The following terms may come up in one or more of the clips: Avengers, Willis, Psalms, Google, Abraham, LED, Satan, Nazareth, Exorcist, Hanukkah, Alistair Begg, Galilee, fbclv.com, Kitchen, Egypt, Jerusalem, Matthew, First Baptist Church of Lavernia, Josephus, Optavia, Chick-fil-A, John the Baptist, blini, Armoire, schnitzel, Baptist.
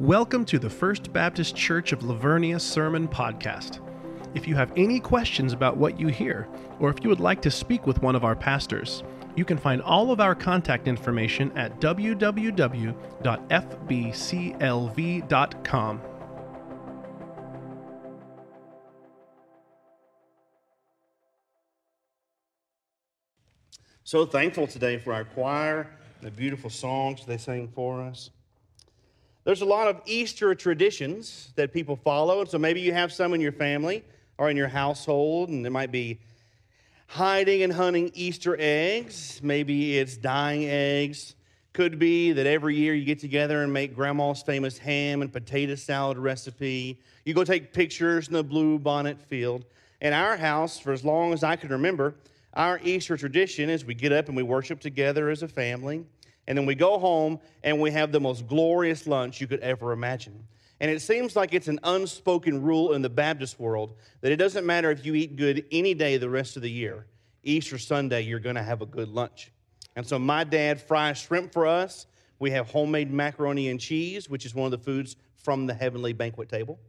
Welcome to the First Baptist Church of Lavernia Sermon Podcast. If you have any questions about what you hear, or if you would like to speak with one of our pastors, you can find all of our contact information at www.fbclv.com. So thankful today for our choir, the beautiful songs they sang for us. There's a lot of Easter traditions that people follow, and so maybe you have some in your family or in your household, and it might be hiding and hunting Easter eggs. Maybe it's dyeing eggs. Could be that every year you get together and make Grandma's famous ham and potato salad recipe. You go take pictures in the blue bonnet field. In our house, for as long as I can remember, our Easter tradition is we get up and we worship together as a family. And then we go home and we have the most glorious lunch you could ever imagine. And it seems like it's an unspoken rule in the Baptist world that it doesn't matter if you eat good any day the rest of the year. Easter Sunday, you're going to have a good lunch. And so my dad fries shrimp for us. We have homemade macaroni and cheese, which is one of the foods from the heavenly banquet table.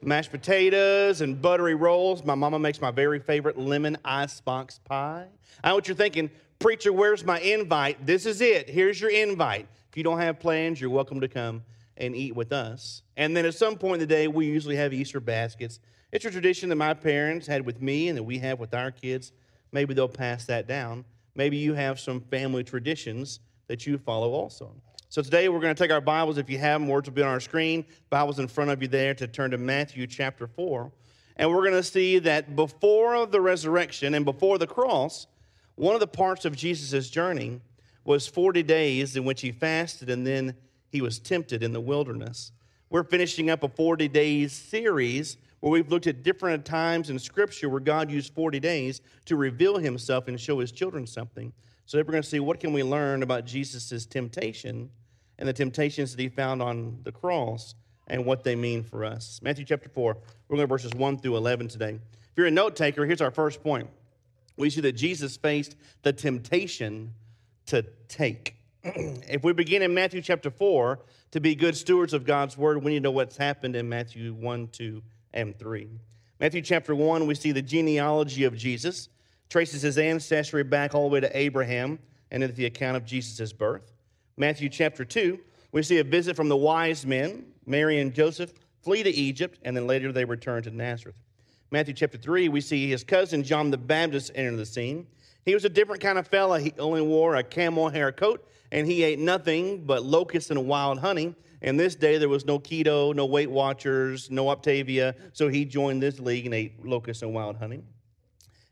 Mashed potatoes and buttery rolls. My mama makes my very favorite lemon icebox pie. I know what you're thinking. Preacher, where's my invite? This is it. Here's your invite. If you don't have plans, you're welcome to come and eat with us. And then at some point in the day, we usually have Easter baskets. It's a tradition that my parents had with me and that we have with our kids. Maybe they'll pass that down. Maybe you have some family traditions that you follow also. So today we're going to take our Bibles. If you have them, words will be on our screen. Bibles in front of you there to turn to Matthew chapter 4. And we're going to see that before the resurrection and before the cross, one of the parts of Jesus' journey was 40 days in which he fasted, and then he was tempted in the wilderness. We're finishing up a 40-day series where we've looked at different times in Scripture where God used 40 days to reveal himself and show his children something. So we're going to see what can we learn about Jesus' temptation and the temptations that he found on the cross and what they mean for us. Matthew chapter 4, we're going to verses 1 through 11 today. If you're a note taker, here's our first point. We see that Jesus faced the temptation to take. If we begin in Matthew chapter 4, to be good stewards of God's word, we need to know what's happened in Matthew 1, 2, and 3. Matthew chapter 1, we see the genealogy of Jesus, traces his ancestry back all the way to Abraham and into the account of Jesus' birth. Matthew chapter 2, we see a visit from the wise men, Mary and Joseph, flee to Egypt, and then later they return to Nazareth. Matthew chapter 3, we see his cousin, John the Baptist, enter the scene. He was a different kind of fella. He only wore a camel hair coat, and he ate nothing but locusts and wild honey. And this day, there was no keto, no Weight Watchers, no Optavia, so he joined this league and ate locusts and wild honey.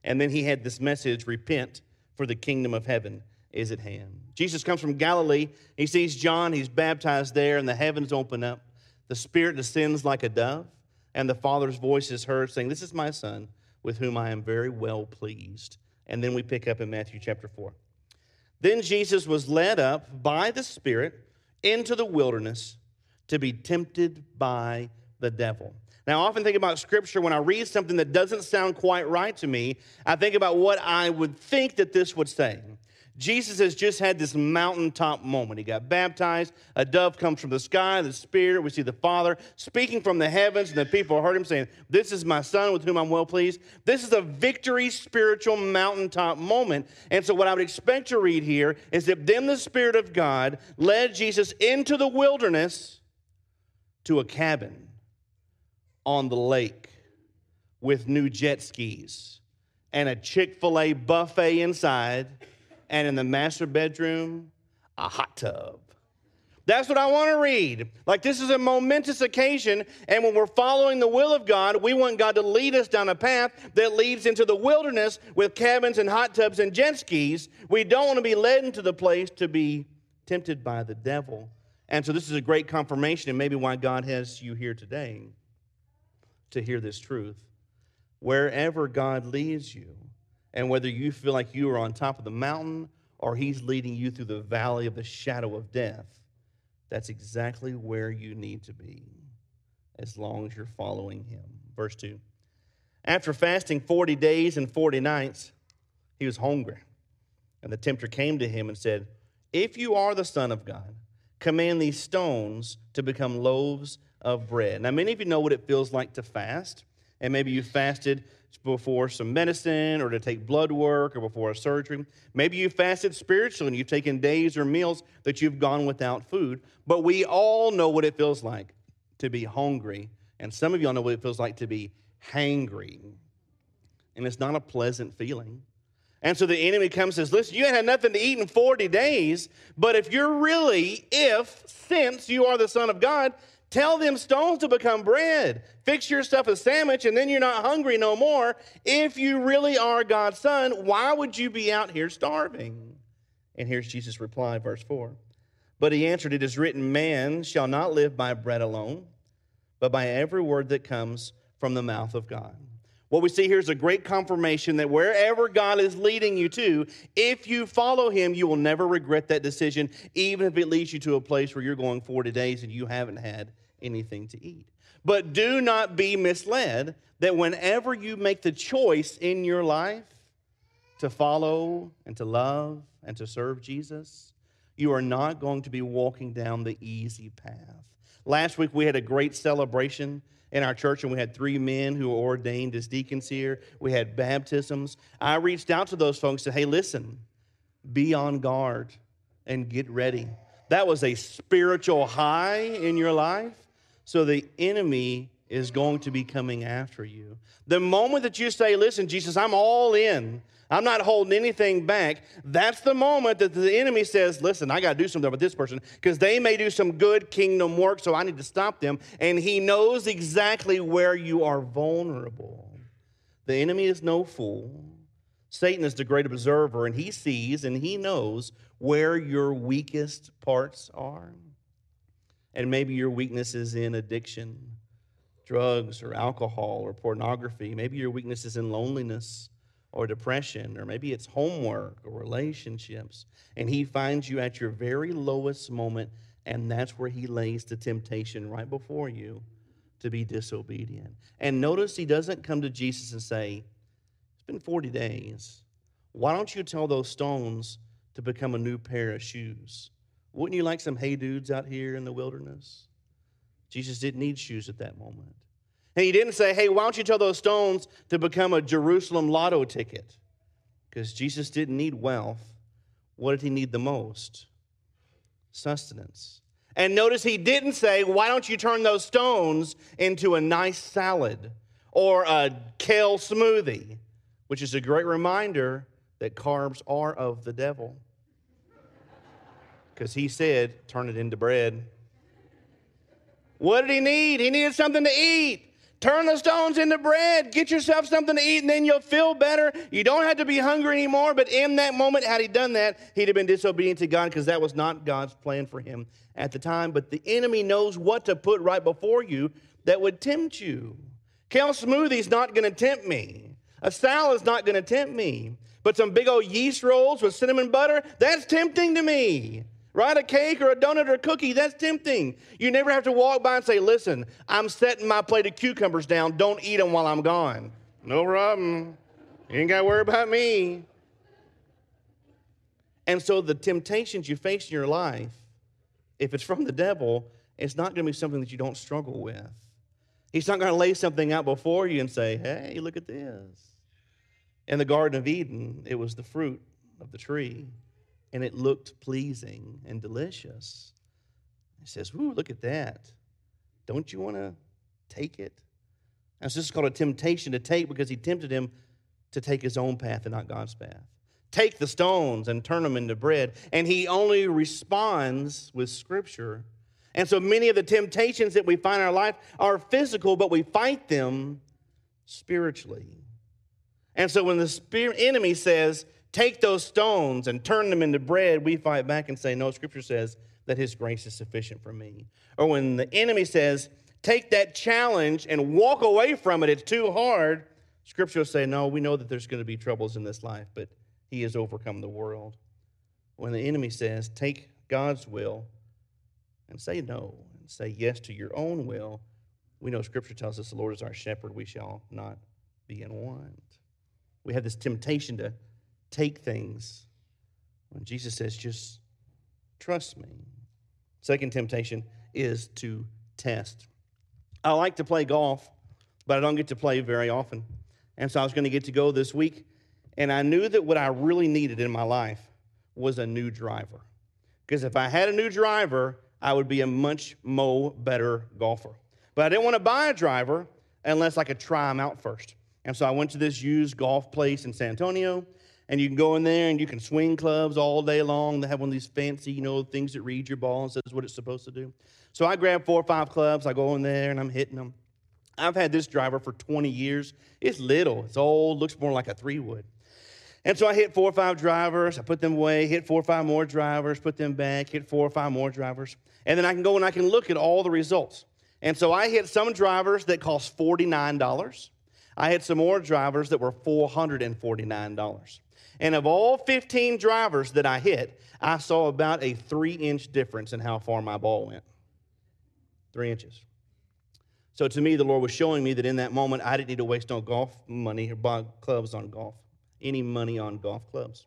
And then he had this message, repent, for the kingdom of heaven is at hand. Jesus comes from Galilee. He sees John. He's baptized there, and the heavens open up. The Spirit descends like a dove. And the Father's voice is heard saying, this is my Son with whom I am very well pleased. And then we pick up in Matthew chapter 4. Then Jesus was led up by the Spirit into the wilderness to be tempted by the devil. Now, I often think about Scripture when I read something that doesn't sound quite right to me. I think about what I would think that this would say. Jesus has just had this mountaintop moment. He got baptized. A dove comes from the sky, the Spirit. We see the Father speaking from the heavens, and the people heard him saying, this is my Son with whom I'm well pleased. This is a victory spiritual mountaintop moment. And so what I would expect to read here is that then the Spirit of God led Jesus into the wilderness to a cabin on the lake with new jet skis and a Chick-fil-A buffet inside. And in the master bedroom, a hot tub. That's what I want to read. Like, this is a momentous occasion, and when we're following the will of God, we want God to lead us down a path that leads into the wilderness with cabins and hot tubs and jet skis. We don't want to be led into the place to be tempted by the devil. And so this is a great confirmation, and maybe why God has you here today to hear this truth. Wherever God leads you, and whether you feel like you are on top of the mountain or he's leading you through the valley of the shadow of death, that's exactly where you need to be as long as you're following him. Verse 2, after fasting 40 days and 40 nights, he was hungry. And the tempter came to him and said, if you are the Son of God, command these stones to become loaves of bread. Now, many of you know what it feels like to fast, and maybe you fasted before some medicine or to take blood work or before a surgery. Maybe you fasted spiritually and you've taken days or meals that you've gone without food, but we all know what it feels like to be hungry, and some of y'all know what it feels like to be hangry, and it's not a pleasant feeling. And so the enemy comes and says, listen, you ain't had nothing to eat in 40 days, but since you are the Son of God, tell them stones to become bread. Fix yourself a sandwich, and then you're not hungry no more. If you really are God's son, why would you be out here starving? And here's Jesus' reply, verse 4. But he answered, it is written, man shall not live by bread alone, but by every word that comes from the mouth of God. What we see here is a great confirmation that wherever God is leading you to, if you follow him, you will never regret that decision, even if it leads you to a place where you're going 40 days and you haven't had anything to eat. But do not be misled that whenever you make the choice in your life to follow and to love and to serve Jesus, you are not going to be walking down the easy path. Last week, we had a great celebration in our church, and we had 3 men who were ordained as deacons here. We had baptisms. I reached out to those folks and said, hey, listen, be on guard and get ready. That was a spiritual high in your life, so the enemy is going to be coming after you. The moment that you say, listen, Jesus, I'm all in, I'm not holding anything back, that's the moment that the enemy says, listen, I got to do something with this person because they may do some good kingdom work, so I need to stop them. And he knows exactly where you are vulnerable. The enemy is no fool. Satan is the great observer, and he sees and he knows where your weakest parts are. And maybe your weakness is in addiction, drugs or alcohol or pornography. Maybe your weakness is in loneliness or depression, or maybe it's homework or relationships, and he finds you at your very lowest moment, and that's where he lays the temptation right before you to be disobedient. And notice he doesn't come to Jesus and say, it's been 40 days. Why don't you tell those stones to become a new pair of shoes? Wouldn't you like some hey dudes out here in the wilderness? Jesus didn't need shoes at that moment. And he didn't say, hey, why don't you tell those stones to become a Jerusalem lotto ticket? Because Jesus didn't need wealth. What did he need the most? Sustenance. And notice he didn't say, why don't you turn those stones into a nice salad or a kale smoothie, which is a great reminder that carbs are of the devil. Because he said, turn it into bread. What did he need? He needed something to eat. Turn the stones into bread. Get yourself something to eat, and then you'll feel better. You don't have to be hungry anymore. But in that moment, had he done that, he'd have been disobedient to God because that was not God's plan for him at the time. But the enemy knows what to put right before you that would tempt you. Kale smoothie's not going to tempt me. A salad's not going to tempt me. But some big old yeast rolls with cinnamon butter, that's tempting to me. Right? A cake or a donut or a cookie, that's tempting. You never have to walk by and say, listen, I'm setting my plate of cucumbers down. Don't eat them while I'm gone. No problem. You ain't got to worry about me. And so the temptations you face in your life, if it's from the devil, it's not going to be something that you don't struggle with. He's not going to lay something out before you and say, hey, look at this. In the Garden of Eden, it was the fruit of the tree. And it looked pleasing and delicious. He says, ooh, look at that. Don't you want to take it? Now, this is called a temptation to take because he tempted him to take his own path and not God's path. Take the stones and turn them into bread. And he only responds with Scripture. And so many of the temptations that we find in our life are physical, but we fight them spiritually. And so when the enemy says, take those stones and turn them into bread, we fight back and say, no, Scripture says that his grace is sufficient for me. Or when the enemy says, take that challenge and walk away from it, it's too hard, Scripture will say, no, we know that there's going to be troubles in this life, but he has overcome the world. When the enemy says, take God's will and say no, and say yes to your own will, we know Scripture tells us the Lord is our shepherd, we shall not be in want. We have this temptation to take things when Jesus says, just trust me. Second temptation is to test. I like to play golf, but I don't get to play very often. And so I was going to get to go this week, and I knew that what I really needed in my life was a new driver. Because if I had a new driver, I would be a much more better golfer. But I didn't want to buy a driver unless I could try them out first. And so I went to this used golf place in San Antonio, and you can go in there and you can swing clubs all day long. They have one of these fancy, you know, things that read your ball and says what it's supposed to do. So I grab 4 or 5 clubs. I go in there, and I'm hitting them. I've had this driver for 20 years. It's little. It's old. Looks more like a 3-wood. And so I hit 4 or 5 drivers. I put them away, hit 4 or 5 more drivers, put them back, hit 4 or 5 more drivers. And then I can go and I can look at all the results. And so I hit some drivers that cost $49. I hit some more drivers that were $449. And of all 15 drivers that I hit, I saw about a 3-inch difference in how far my ball went. 3 inches. So to me, the Lord was showing me that in that moment, I didn't need to waste no golf money or buy clubs on golf, any money on golf clubs.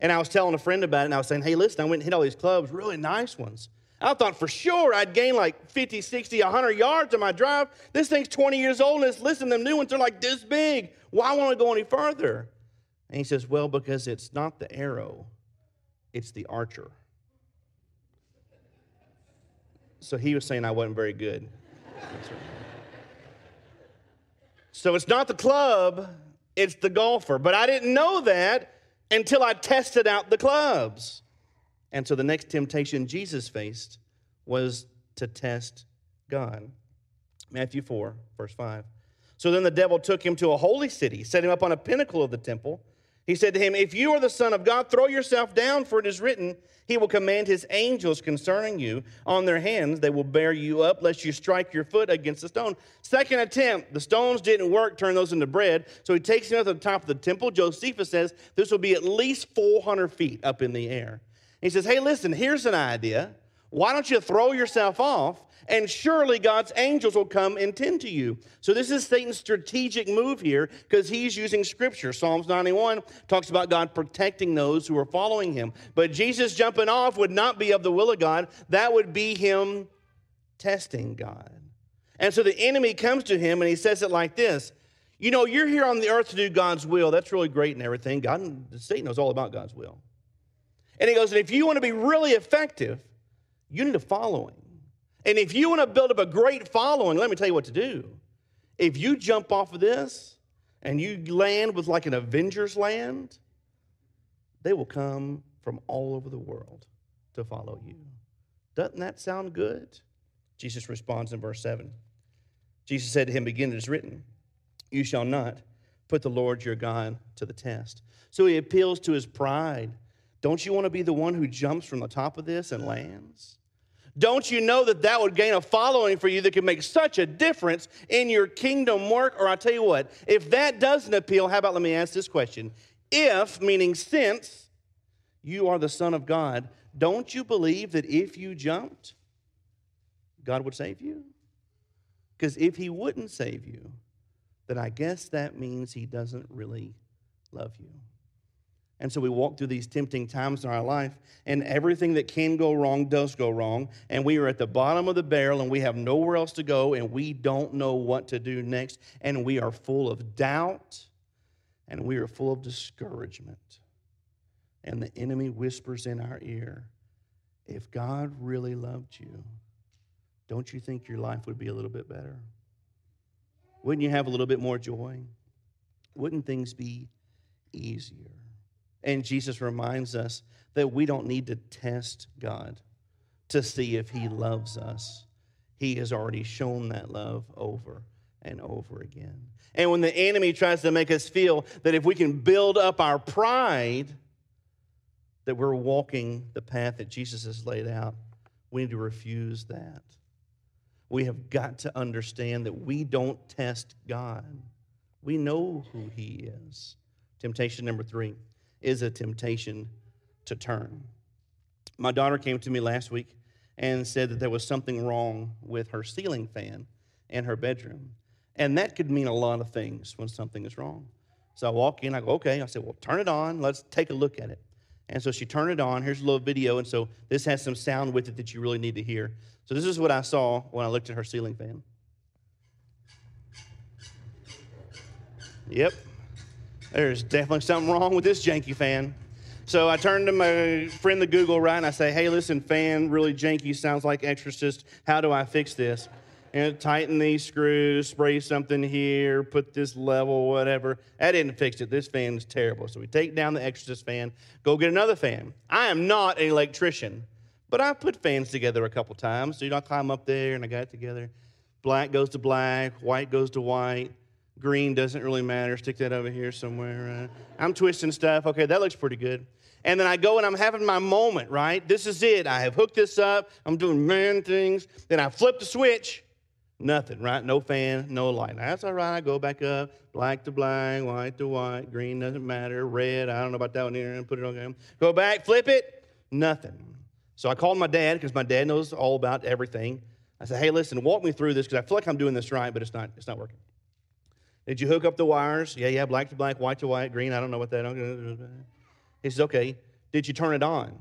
And I was telling a friend about it, and I was saying, hey, listen, I went and hit all these clubs, really nice ones. I thought for sure I'd gain like 50, 60, 100 yards on my drive. This thing's 20 years old, and it's, listen, them new ones are like this big. Why won't I go any further? And he says, well, because it's not the arrow, it's the archer. So he was saying I wasn't very good. So it's not the club, it's the golfer. But I didn't know that until I tested out the clubs. And so the next temptation Jesus faced was to test God. Matthew 4, verse 5. So then the devil took him to a holy city, set him up on a pinnacle of the temple. He said to him, if you are the Son of God, throw yourself down, for it is written, he will command his angels concerning you. On their hands they will bear you up, lest you strike your foot against the stone. Second attempt, the stones didn't work, turn those into bread. So he takes him up to the top of the temple. Josephus says this will be at least 400 feet up in the air. He says, hey, listen, here's an idea. Why don't you throw yourself off, and surely God's angels will come and tend to you. So this is Satan's strategic move here, because he's using Scripture. Psalms 91 talks about God protecting those who are following him. But Jesus jumping off would not be of the will of God. That would be him testing God. And so the enemy comes to him, and he says it like this. You know, you're here on the earth to do God's will. That's really great and everything. God, Satan knows all about God's will. And he goes, and if you want to be really effective, you need a following. And if you want to build up a great following, let me tell you what to do. If you jump off of this and you land with like an Avengers land, they will come from all over the world to follow you. Doesn't that sound good? Jesus responds in verse 7. Jesus said to him, again, it is written, you shall not put the Lord your God to the test. So he appeals to his pride. Don't you want to be the one who jumps from the top of this and lands? Don't you know that that would gain a following for you that can make such a difference in your kingdom work? Or I'll tell you what, if that doesn't appeal, how about let me ask this question. If, meaning since, you are the Son of God, don't you believe that if you jumped, God would save you? Because if he wouldn't save you, then I guess that means he doesn't really love you. And so we walk through these tempting times in our life, and everything that can go wrong does go wrong, and we are at the bottom of the barrel, and we have nowhere else to go, and we don't know what to do next, and we are full of doubt, and we are full of discouragement. And the enemy whispers in our ear, if God really loved you, don't you think your life would be a little bit better? Wouldn't you have a little bit more joy? Wouldn't things be easier? And Jesus reminds us that we don't need to test God to see if he loves us. He has already shown that love over and over again. And when the enemy tries to make us feel that if we can build up our pride, that we're walking the path that Jesus has laid out, we need to refuse that. We have got to understand that we don't test God. We know who he is. Temptation number 3. Is a temptation to turn. My daughter came to me last week and said that there was something wrong with her ceiling fan in her bedroom. And that could mean a lot of things when something is wrong. So I walk in, I go, okay. I said, well, turn it on. Let's take a look at it. And so she turned it on. Here's a little video. And so this has some sound with it that you really need to hear. So this is what I saw when I looked at her ceiling fan. Yep. There's definitely something wrong with this janky fan. So I turned to my friend, the Google, right? And I say, hey, listen, fan, really janky, sounds like Exorcist. How do I fix this? And tighten these screws, spray something here, put this level, whatever. That didn't fix it. This fan's terrible. So we take down the Exorcist fan, go get another fan. I am not an electrician, but I put fans together a couple times. So you know, I climb up there and I got it together. Black goes to black, white goes to white. Green doesn't really matter. Stick that over here somewhere. I'm twisting stuff. Okay, that looks pretty good. And then I go and I'm having my moment, right? This is it. I have hooked this up. I'm doing man things. Then I flip the switch. Nothing, right? No fan, no light. That's all right. I go back up. Black to black, white to white. Green doesn't matter. Red, I don't know about that one here. And put it on him. Go back, flip it. Nothing. So I called my dad because my dad knows all about everything. I said, hey, listen, walk me through this because I feel like I'm doing this right, but it's not working. Did you hook up the wires? Yeah, black to black, white to white, green. I don't know what that is. He says, okay, did you turn it on?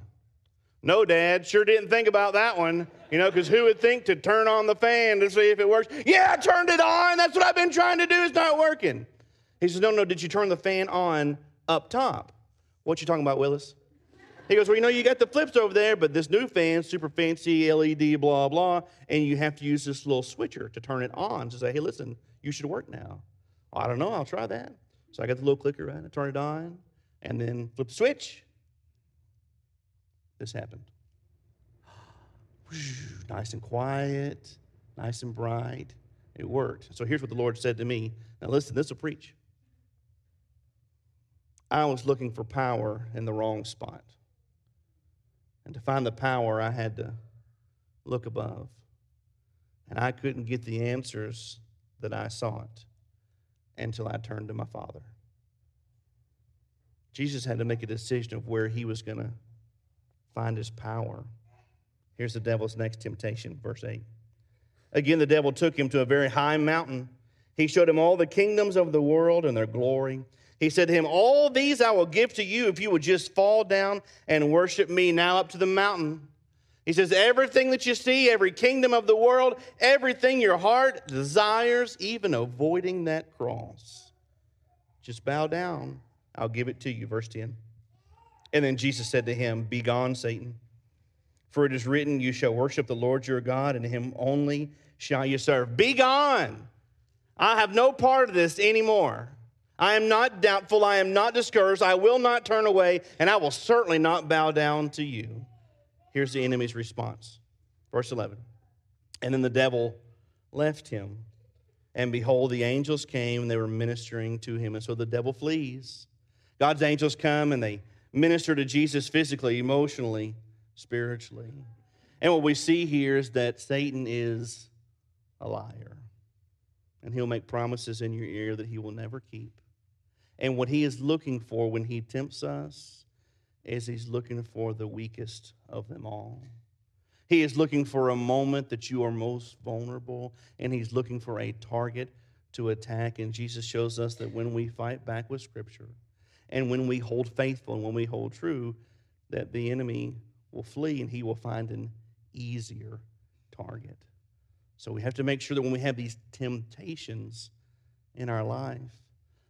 No, Dad, sure didn't think about that one. You know, because who would think to turn on the fan to see if it works? Yeah, I turned it on. That's what I've been trying to do. It's not working. He says, no, did you turn the fan on up top? What you talking about, Willis? He goes, well, you know, you got the flips over there, but this new fan, super fancy, LED, blah, blah, and you have to use this little switcher to turn it on to say, hey, listen, you should work now. Oh, I don't know. I'll try that. So I got the little clicker, right? I turn it on and then flip the switch. This happened. Nice and quiet, nice and bright. It worked. So here's what the Lord said to me. Now listen, this will preach. I was looking for power in the wrong spot. And to find the power, I had to look above. And I couldn't get the answers that I sought until I turned to my Father. Jesus had to make a decision of where he was going to find his power. Here's the devil's next temptation, verse 8. Again, the devil took him to a very high mountain. He showed him all the kingdoms of the world and their glory. He said to him, all these I will give to you if you would just fall down and worship me. Now up to the mountain. He says, everything that you see, every kingdom of the world, everything your heart desires, even avoiding that cross. Just bow down. I'll give it to you. Verse 10. And then Jesus said to him, be gone, Satan. For it is written, you shall worship the Lord your God, and him only shall you serve. Be gone. I have no part of this anymore. I am not doubtful. I am not discouraged. I will not turn away, and I will certainly not bow down to you. Here's the enemy's response. Verse 11. And then the devil left him. And behold, the angels came and they were ministering to him. And so the devil flees. God's angels come and they minister to Jesus physically, emotionally, spiritually. And what we see here is that Satan is a liar. And he'll make promises in your ear that he will never keep. And what he is looking for when he tempts us is he's looking for the weakest of them all. He is looking for a moment that you are most vulnerable, and he's looking for a target to attack. And Jesus shows us that when we fight back with Scripture, and when we hold faithful, and when we hold true, that the enemy will flee, and he will find an easier target. So we have to make sure that when we have these temptations in our life,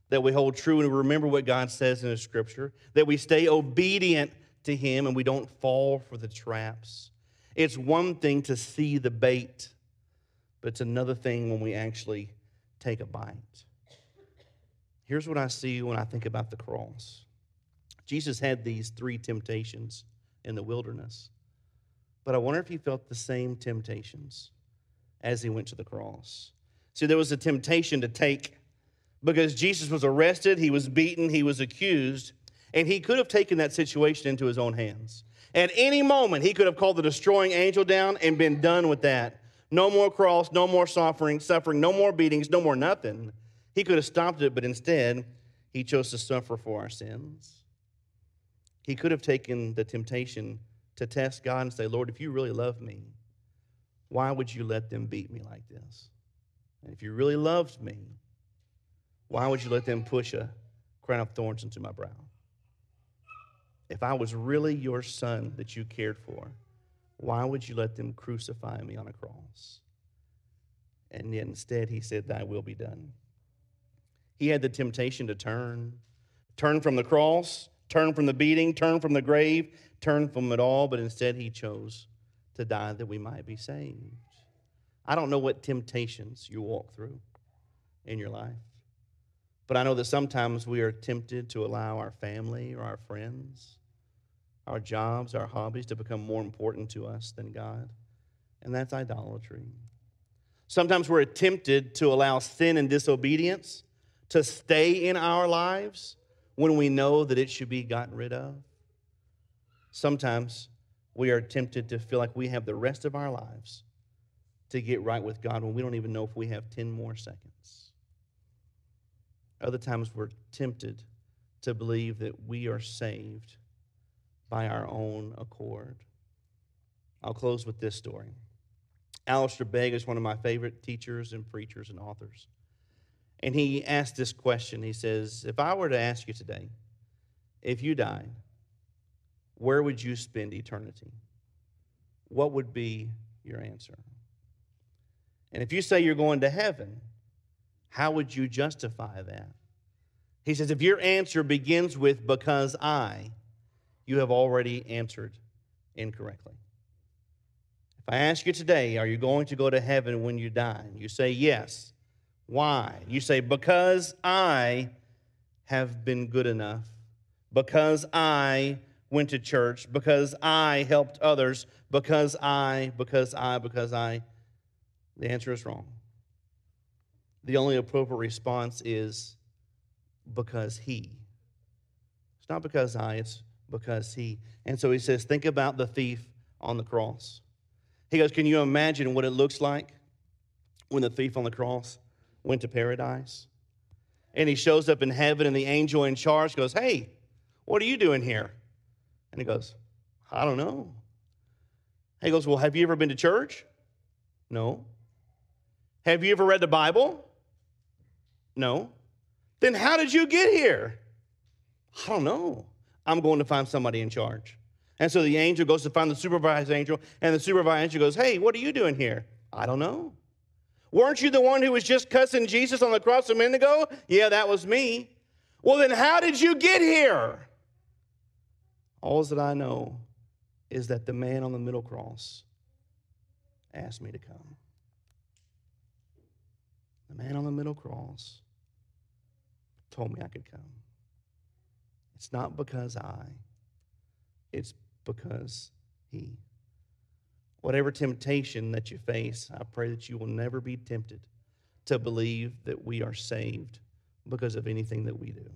that we hold true and remember what God says in His Scripture, that we stay obedient to Him and we don't fall for the traps. It's one thing to see the bait, but it's another thing when we actually take a bite. Here's what I see when I think about the cross. Jesus had these three temptations in the wilderness, but I wonder if He felt the same temptations as He went to the cross. See, there was a temptation to take, because Jesus was arrested, He was beaten, He was accused, and He could have taken that situation into His own hands. At any moment, He could have called the destroying angel down and been done with that. No more cross, no more suffering, no more beatings, no more nothing. He could have stopped it, but instead, He chose to suffer for our sins. He could have taken the temptation to test God and say, Lord, if you really love me, why would you let them beat me like this? And if you really loved me, why would you let them push a crown of thorns into my brow? If I was really your son that you cared for, why would you let them crucify me on a cross? And yet instead he said, thy will be done. He had the temptation to turn from the cross, turn from the beating, turn from the grave, turn from it all, but instead he chose to die that we might be saved. I don't know what temptations you walk through in your life, but I know that sometimes we are tempted to allow our family or our friends, our jobs, our hobbies to become more important to us than God, and that's idolatry. Sometimes we're tempted to allow sin and disobedience to stay in our lives when we know that it should be gotten rid of. Sometimes we are tempted to feel like we have the rest of our lives to get right with God when we don't even know if we have 10 more seconds. Other times we're tempted to believe that we are saved by our own accord. I'll close with this story. Alistair Begg is one of my favorite teachers and preachers and authors. And he asked this question. He says, if I were to ask you today, if you died, where would you spend eternity? What would be your answer? And if you say you're going to heaven, how would you justify that? He says, if your answer begins with, because I, you have already answered incorrectly. If I ask you today, are you going to go to heaven when you die? And you say yes. Why? You say, because I have been good enough, because I went to church, because I helped others, because I. The answer is wrong. The only appropriate response is because he. It's not because I, it's because he. And so he says, think about the thief on the cross. He goes, can you imagine what it looks like when the thief on the cross went to paradise? And he shows up in heaven, and the angel in charge goes, hey, what are you doing here? And he goes, I don't know. He goes, well, have you ever been to church? No. Have you ever read the Bible? No. Then how did you get here? I don't know. I'm going to find somebody in charge. And so the angel goes to find the supervising angel, and the supervising angel goes, hey, what are you doing here? I don't know. Weren't you the one who was just cussing Jesus on the cross a minute ago? Yeah, that was me. Well, then how did you get here? All that I know is that the man on the middle cross asked me to come. The man on the middle cross told me I could come. It's not because I, it's because he. Whatever temptation that you face, I pray that you will never be tempted to believe that we are saved because of anything that we do.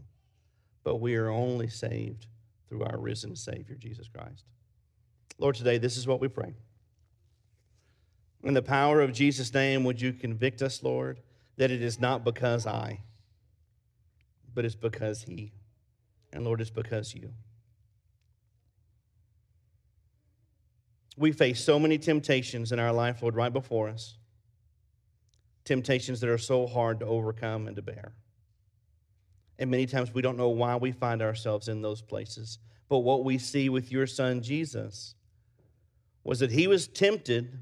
But we are only saved through our risen Savior, Jesus Christ. Lord, today, this is what we pray. In the power of Jesus' name, would you convict us, Lord, that it is not because I, but it's because he. And Lord, it's because you. We face so many temptations in our life, Lord, right before us. Temptations that are so hard to overcome and to bear. And many times we don't know why we find ourselves in those places. But what we see with your son, Jesus, was that he was tempted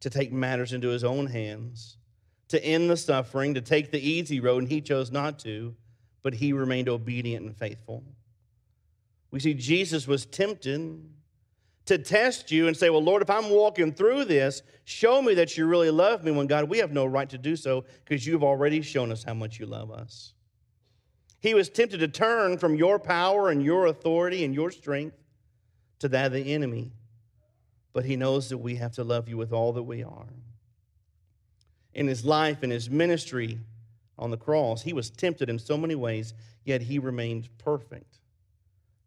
to take matters into his own hands, to end the suffering, to take the easy road, and he chose not to, but he remained obedient and faithful. We see Jesus was tempted to test you and say, well, Lord, if I'm walking through this, show me that you really love me, when, God, we have no right to do so because you've already shown us how much you love us. He was tempted to turn from your power and your authority and your strength to that of the enemy, but he knows that we have to love you with all that we are. In his life, in his ministry on the cross, he was tempted in so many ways, yet he remained perfect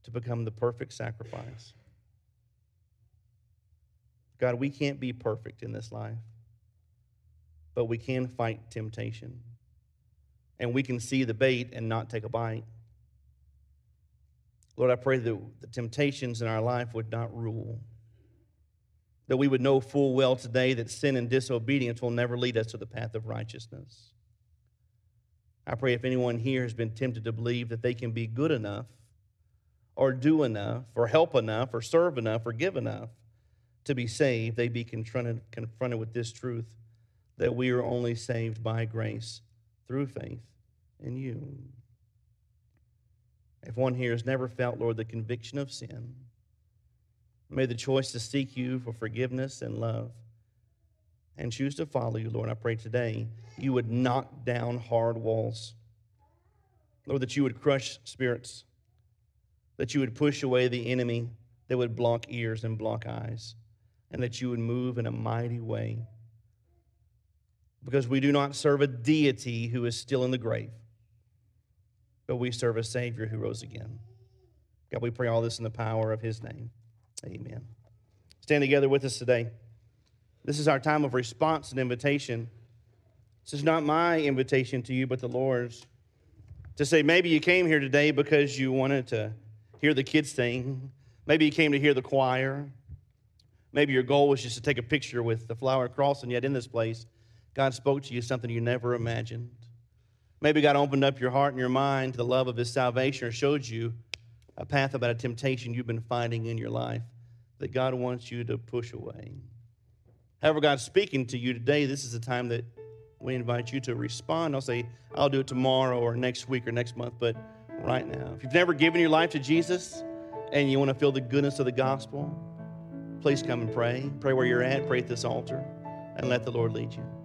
to become the perfect sacrifice. God, we can't be perfect in this life, but we can fight temptation, and we can see the bait and not take a bite. Lord, I pray that the temptations in our life would not rule, that we would know full well today that sin and disobedience will never lead us to the path of righteousness. I pray if anyone here has been tempted to believe that they can be good enough or do enough or help enough or serve enough or give enough to be saved, they be confronted with this truth that we are only saved by grace through faith in you. If one here has never felt, Lord, the conviction of sin, may the choice to seek you for forgiveness and love and choose to follow you, Lord, I pray today you would knock down hard walls. Lord, that you would crush spirits, that you would push away the enemy that would block ears and block eyes, and that you would move in a mighty way, because we do not serve a deity who is still in the grave, but we serve a Savior who rose again. God, we pray all this in the power of his name. Amen. Stand together with us today. This is our time of response and invitation. This is not my invitation to you, but the Lord's. To say maybe you came here today because you wanted to hear the kids sing. Maybe you came to hear the choir. Maybe your goal was just to take a picture with the flower cross, and yet in this place, God spoke to you something you never imagined. Maybe God opened up your heart and your mind to the love of his salvation, or showed you a path about a temptation you've been fighting in your life that God wants you to push away. However God's speaking to you today, this is the time that we invite you to respond. I'll say, I'll do it tomorrow or next week or next month, but right now. If you've never given your life to Jesus and you want to feel the goodness of the gospel, please come and pray. Pray where you're at. Pray at this altar and let the Lord lead you.